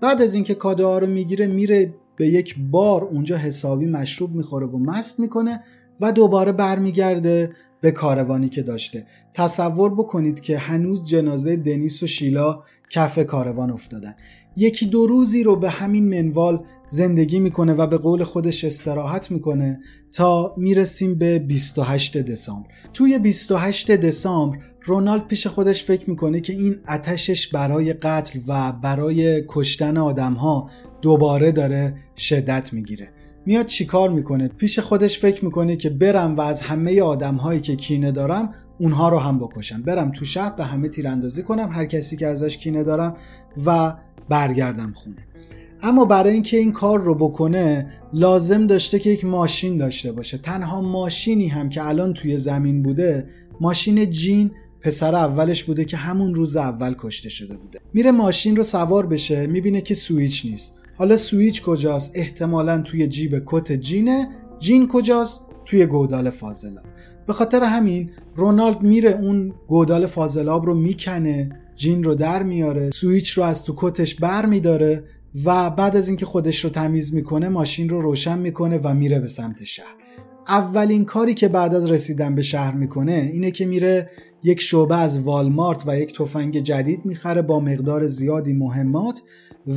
بعد از اینکه کادوها رو میگیره میره به یک بار، اونجا حسابی مشروب میخوره و مست میکنه و دوباره برمیگرده به کاروانی که داشته. تصور بکنید که هنوز جنازه دنیس و شیلا کف کاروان افتادن. 1-2 روزی رو به همین منوال زندگی میکنه و به قول خودش استراحت میکنه تا میرسیم به 28 دسامبر. توی 28 دسامبر رونالد پیش خودش فکر میکنه که این آتشش برای قتل و برای کشتن آدمها دوباره داره شدت میگیره. میاد چیکار میکنه؟ پیش خودش فکر میکنه که برم و از همه آدم‌هایی که کینه دارم اونها رو هم بکشم، برم تو شهر به همه تیراندازی کنم، هر کسی که ازش کینه دارم، و برگردم خونه. اما برای اینکه این کار رو بکنه لازم داشته که یک ماشین داشته باشه. تنها ماشینی هم که الان توی زمین بوده ماشین جین پسر اولش بوده که همون روز اول کشته شده بوده. میره ماشین رو سوار بشه، میبینه که سوئیچ نیست. حالا سوئیچ کجاست؟ احتمالاً توی جیب کت جینه. جین کجاست؟ توی گودال فاضلاب. به خاطر همین رونالد میره اون گودال فاضلاب رو میکنه، جین رو در میاره، سوئیچ رو از تو کتش بر میداره و بعد از اینکه خودش رو تمیز میکنه ماشین رو روشن میکنه و میره به سمت شهر. اولین کاری که بعد از رسیدن به شهر میکنه اینه که میره یک شعبه از والمارت و یک تفنگ جدید میخره با مقدار زیادی مهمات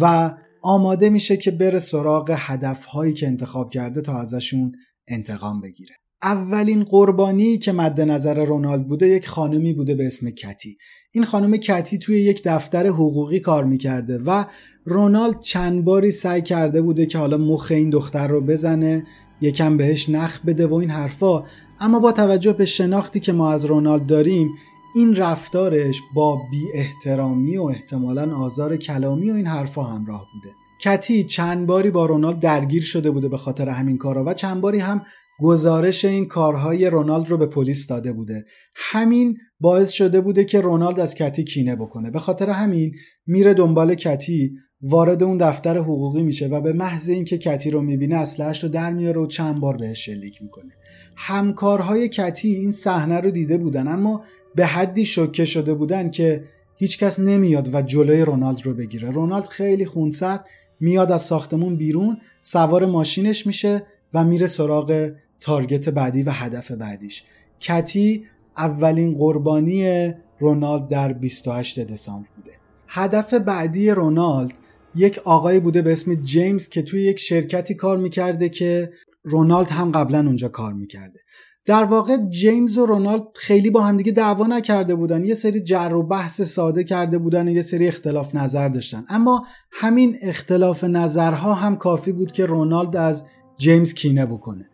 و آماده میشه که بره سراغ هدفهایی که انتخاب کرده تا ازشون انتقام بگیره. اولین قربانی که مد نظر رونالد بوده یک خانمی بوده به اسم کتی. این خانم کتی توی یک دفتر حقوقی کار میکرده و رونالد چند باری سعی کرده بوده که حالا مخ این دختر رو بزنه، یکم بهش نخ بده و این حرفا، اما با توجه به شناختی که ما از رونالد داریم این رفتارش با بی احترامی و احتمالاً آزار کلامی و این حرفا همراه بوده. کتی چند باری با رونالد درگیر شده بوده به خاطر همین کارا و چند باری هم گزارش این کارهای رونالد رو به پلیس داده بوده. همین باعث شده بوده که رونالد از کتی کینه بکنه. به خاطر همین میره دنبال کتی، وارد اون دفتر حقوقی میشه و به محض اینکه کتی رو میبینه اسلحه‌اش رو در میاره و چند بار بهش شلیک میکنه. همکارهای کتی این صحنه رو دیده بودن اما به حدی شوکه شده بودن که هیچکس نمیاد و جلوی رونالد رو بگیره. رونالد خیلی خونسرد میاد از ساختمون بیرون، سوار ماشینش میشه و میره سراغ تارگت بعدی و هدف بعدیش. کتی اولین قربانی رونالد در 28 دسامبر بوده. هدف بعدی رونالد یک آقایی بوده به اسم جیمز که توی یک شرکتی کار میکرده که رونالد هم قبلا اونجا کار میکرده. در واقع جیمز و رونالد خیلی با همدیگه دعوا نکرده بودن، یه سری جر و بحث ساده کرده بودن و یه سری اختلاف نظر داشتن، اما همین اختلاف نظرها هم کافی بود که رونالد از جیمز کینه بکنه.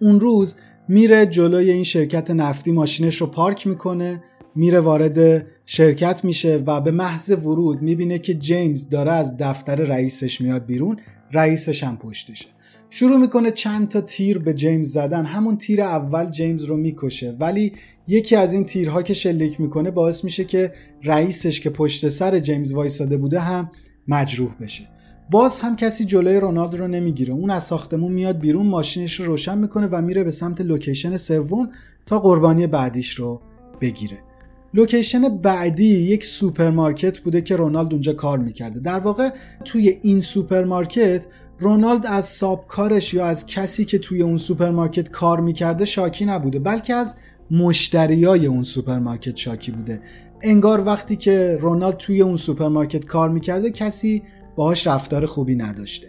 اون روز میره جلوی این شرکت نفتی ماشینش رو پارک میکنه، میره وارد شرکت میشه و به محض ورود میبینه که جیمز داره از دفتر رئیسش میاد بیرون، رئیسش هم پشتشه. شروع میکنه چند تا تیر به جیمز زدن. همون تیر اول جیمز رو میکشه ولی یکی از این تیرها که شلیک میکنه باعث میشه که رئیسش که پشت سر جیمز وایساده بوده هم مجروح بشه. باز هم کسی جلوی رونالد رو نمیگیره. اون از ساختمون میاد بیرون، ماشینش رو روشن میکنه و میره به سمت لوکیشن سوم تا قربانی بعدیش رو بگیره. لوکیشن بعدی یک سوپرمارکت بوده که رونالد اونجا کار میکرده. در واقع توی این سوپرمارکت رونالد از سابکارش یا از کسی که توی اون سوپرمارکت کار میکرده شاکی نبوده، بلکه از مشتریای اون سوپرمارکت شاکی بوده. انگار وقتی که رونالد توی اون سوپرمارکت کار میکرده کسی باهاش رفتار خوبی نداشته.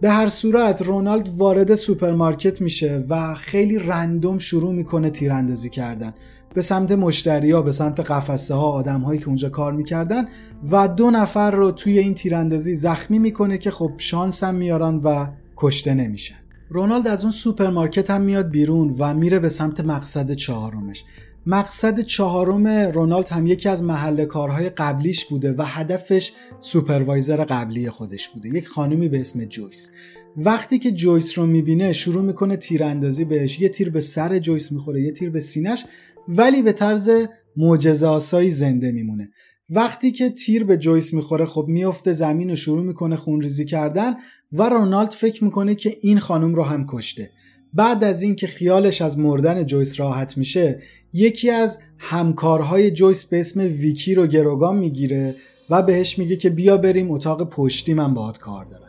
به هر صورت رونالد وارد سوپرمارکت میشه و خیلی رندوم شروع میکنه تیراندازی کردن به سمت مشتریا، به سمت قفسه ها، آدم هایی که اونجا کار میکردن و دو نفر رو توی این تیراندازی زخمی میکنه که خب شانس هم میارن و کشته نمیشن. رونالد از اون سوپرمارکت هم میاد بیرون و میره به سمت مقصد چهارمش. مقصد چهارم رونالد هم یکی از محل کارهای قبلیش بوده و هدفش سوپروایزر قبلی خودش بوده، یک خانمی به اسم جویس. وقتی که جویس رو میبینه شروع میکنه تیراندازی بهش. یه تیر به سر جویس میخوره، یه تیر به سینش، ولی به طرز معجزه آسایی زنده میمونه. وقتی که تیر به جویس میخوره خب میفته زمین و شروع میکنه خونریزی کردن و رونالد فکر میکنه که این خانم رو هم کشته. بعد از این که خیالش از مردن جویس راحت میشه یکی از همکارهای جویس به اسم ویکی رو گروگان میگیره و بهش میگه که بیا بریم اتاق پشتی، من باهات کار دارم.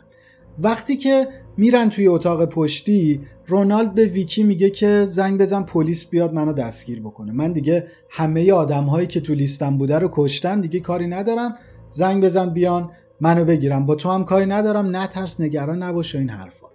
وقتی که میرن توی اتاق پشتی رونالد به ویکی میگه که زنگ بزن پلیس بیاد منو دستگیر بکنه، من دیگه همه آدمهایی که تو لیستم بوده رو کشتم، دیگه کاری ندارم، زنگ بزن بیان منو بگیرم، با تو هم کاری ندارم، نترس، نگران نباش این حرفا.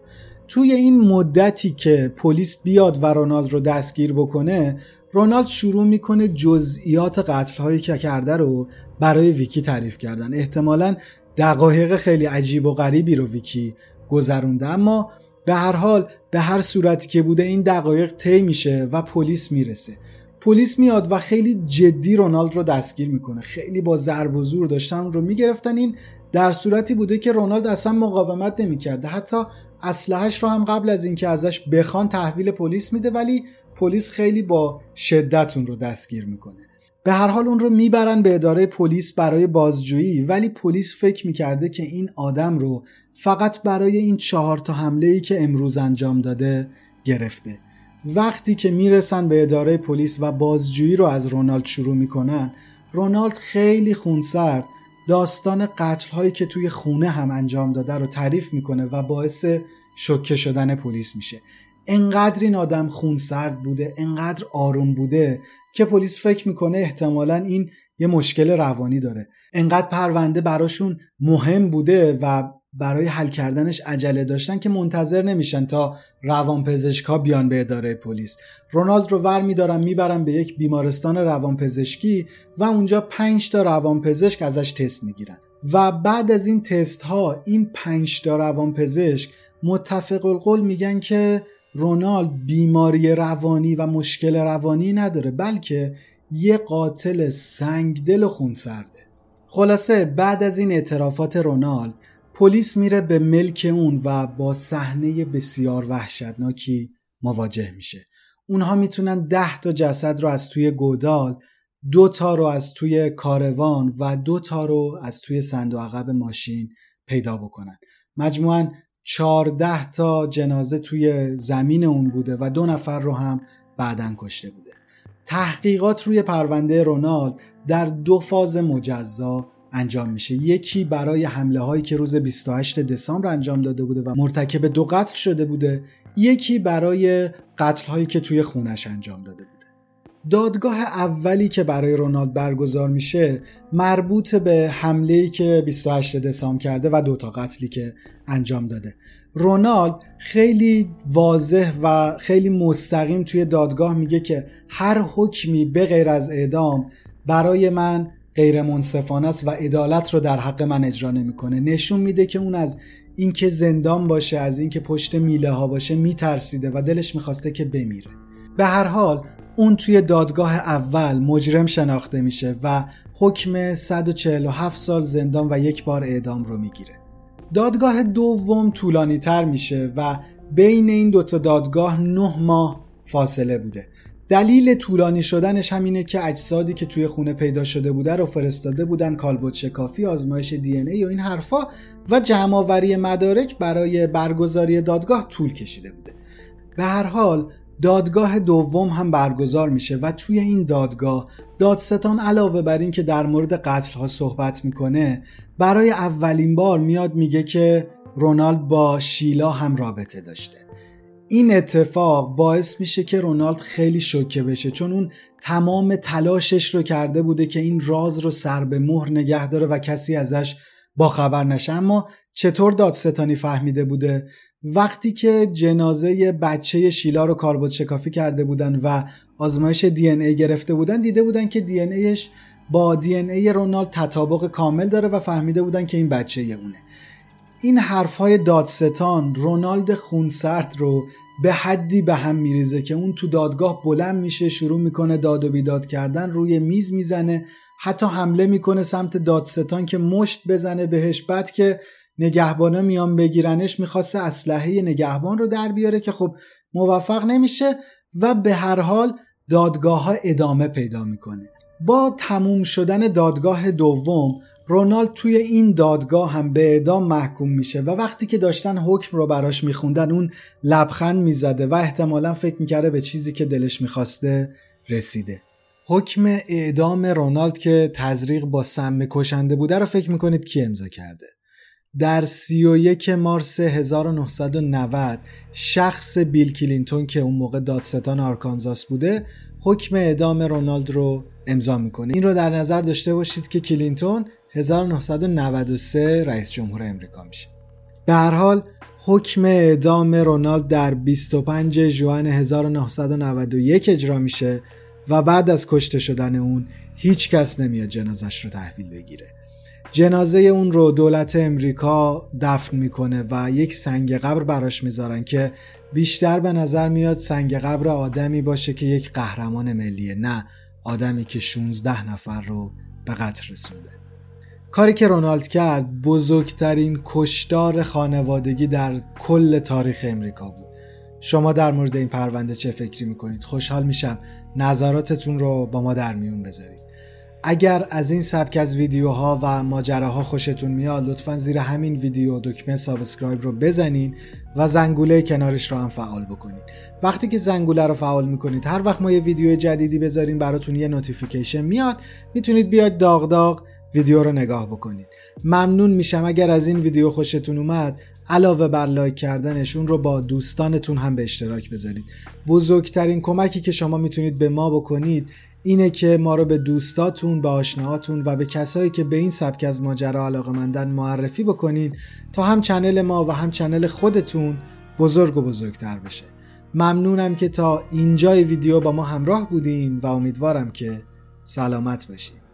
توی این مدتی که پلیس بیاد و رونالد رو دستگیر بکنه رونالد شروع میکنه جزئیات قتل‌هایی که کرده رو برای ویکی تعریف کردن. احتمالاً دقایق خیلی عجیب و غریبی رو ویکی گذرونده، اما به هر حال به هر صورتی که بوده این دقایق طی میشه و پلیس میرسه. پلیس میاد و خیلی جدی رونالد رو دستگیر میکنه، خیلی با ضرب و زور داشتن رو میگرفتن. این در صورتی بوده که رونالد اصلا مقاومت نمیکرده، حتی اسلحه‌اش رو هم قبل از اینکه ازش بخوان تحویل پلیس میده، ولی پلیس خیلی با شدت اون رو دستگیر میکنه. به هر حال اون رو میبرن به اداره پلیس برای بازجویی، ولی پلیس فکر میکرده که این آدم رو فقط برای این 4 تا حمله‌ای که امروز انجام داده گرفته. وقتی که میرسن به اداره پلیس و بازجویی رو از رونالد شروع میکنن، رونالد خیلی خونسرد داستان قتل هایی که توی خونه هم انجام داده رو تعریف میکنه و باعث شوکه شدن پلیس میشه. انقدر این آدم خونسرد بوده، انقدر آروم بوده که پلیس فکر میکنه احتمالاً این یه مشکل روانی داره. انقدر پرونده براشون مهم بوده و برای حل کردنش عجله داشتن که منتظر نمیشن تا روانپزشکا بیان به اداره پلیس. رونالد رو ور میدارن میبرن به یک بیمارستان روانپزشکی و اونجا 5 تا روانپزشک ازش تست میگیرن و بعد از این تست ها این 5 تا روانپزشک متفق القول میگن که رونالد بیماری روانی و مشکل روانی نداره، بلکه یه قاتل سنگدل و خونسرده. خلاصه بعد از این اعترافات رونالد، پلیس میره به ملک اون و با صحنه بسیار وحشتناکی مواجه میشه. اونها میتونن 10 تا جسد رو از توی گودال، 2 تا رو از توی کاروان و 2 تا رو از توی صندوق عقب ماشین پیدا بکنن. مجموعاً 14 تا جنازه توی زمین اون بوده و 2 نفر رو هم بعداً کشته بوده. تحقیقات روی پرونده رونالد در 2 فاز مجزا انجام میشه. یکی برای حمله هایی که روز 28 دسامبر انجام داده بوده و مرتکب 2 قتل شده بوده، یکی برای قتل هایی که توی خونش انجام داده بوده. دادگاه اولی که برای رونالد برگزار میشه مربوط به حمله‌ای که 28 دسامبر کرده و 2 تا قتلی که انجام داده. رونالد خیلی واضح و خیلی مستقیم توی دادگاه میگه که هر حکمی به غیر از اعدام برای من غیر منصفانه است و عدالت رو در حق من اجرا نمیکنه. نشون میده که اون از اینکه زندان باشه، از اینکه پشت میله ها باشه میترسیده و دلش میخواسته که بمیره. به هر حال اون توی دادگاه اول مجرم شناخته میشه و حکم 147 سال زندان و 1 بار اعدام رو میگیره. دادگاه دوم طولانی تر میشه و بین این 2 تا دادگاه 9 ماه فاصله بوده. دلیل طولانی شدنش همینه که اجسادی که توی خونه پیدا شده بوده رو فرستاده بودن کالبد شکافی، آزمایش DNA و این حرفا و جمع‌آوری مدارک برای برگزاری دادگاه طول کشیده بوده. به هر حال دادگاه دوم هم برگزار میشه و توی این دادگاه دادستان علاوه بر این که در مورد قتل ها صحبت میکنه، برای اولین بار میاد میگه که رونالد با شیلا هم رابطه داشته. این اتفاق باعث میشه که رونالد خیلی شوکه بشه، چون اون تمام تلاشش رو کرده بوده که این راز رو سر به مهر نگه داره و کسی ازش باخبر نشه. اما چطور دادستانی فهمیده بوده؟ وقتی که جنازه بچه شیلا رو کالبد شکافی کرده بودن و آزمایش DNA گرفته بودن، دیده بودن که DNAش با DNA رونالد تطابق کامل داره و فهمیده بودن که این بچه اونه. این حرفهای دادستان رونالد خونسرد رو به حدی به هم میریزه که اون تو دادگاه بلند میشه، شروع میکنه داد و بیداد کردن، روی میز میزنه، حتی حمله میکنه سمت دادستان که مشت بزنه بهش. بعد که نگهبانا میان بگیرنش، میخواسته اسلحه نگهبان رو در بیاره که خب موفق نمیشه و به هر حال دادگاه ها ادامه پیدا میکنه. با تموم شدن دادگاه دوم، رونالد توی این دادگاه هم به اعدام محکوم میشه و وقتی که داشتن حکم رو براش میخوندن، اون لبخند میزده و احتمالا فکر میکرده به چیزی که دلش میخواسته رسیده. حکم اعدام رونالد که تزریق با سم کشنده بوده رو فکر میکنید کی امضا کرده؟ در 31 مارس 1990 شخص بیل کلینتون که اون موقع دادستان آرکانزاس بوده، حکم اعدام رونالد رو امضا میکنه. این رو در نظر داشته باشید که کلینتون 1993 رئیس جمهور امریکا میشه. به هر حال حکم اعدام رونالد در 25 ژوئن 1991 اجرا میشه و بعد از کشته شدن اون هیچ کس نمیاد جنازش رو تحویل بگیره. جنازه اون رو دولت امریکا دفن میکنه و یک سنگ قبر براش میذارن که بیشتر به نظر میاد سنگ قبر آدمی باشه که یک قهرمان ملیه، نه آدمی که 16 نفر رو به قتل رسونده. کاری که رونالد کرد بزرگترین کشتار خانوادگی در کل تاریخ امریکا بود. شما در مورد این پرونده چه فکری میکنید؟ خوشحال میشم نظراتتون رو با ما در میون بذارید. اگر از این سبک از ویدیوها و ماجراها خوشتون میاد لطفاً زیر همین ویدیو دکمه سابسکرایب رو بزنین و زنگوله کنارش رو هم فعال بکنین. وقتی که زنگوله رو فعال میکنید هر وقت ما یه ویدیو جدیدی بذاریم براتون یه نوتیفیکیشن میاد، میتونید بیاید داغ داغ ویدیو رو نگاه بکنید. ممنون میشم اگر از این ویدیو خوشتون اومد علاوه بر لایک کردنش اون رو با دوستانتون هم به اشتراک بذارید. بزرگترین کمکی که شما میتونید به ما بکنید اینه که ما رو به دوستاتون، به آشناهاتون و به کسایی که به این سبک از ماجرا علاقه‌مندن معرفی بکنید تا هم چنل ما و هم چنل خودتون بزرگ و بزرگتر بشه. ممنونم که تا اینجای ویدیو با ما همراه بودین و امیدوارم که سلامت باشین.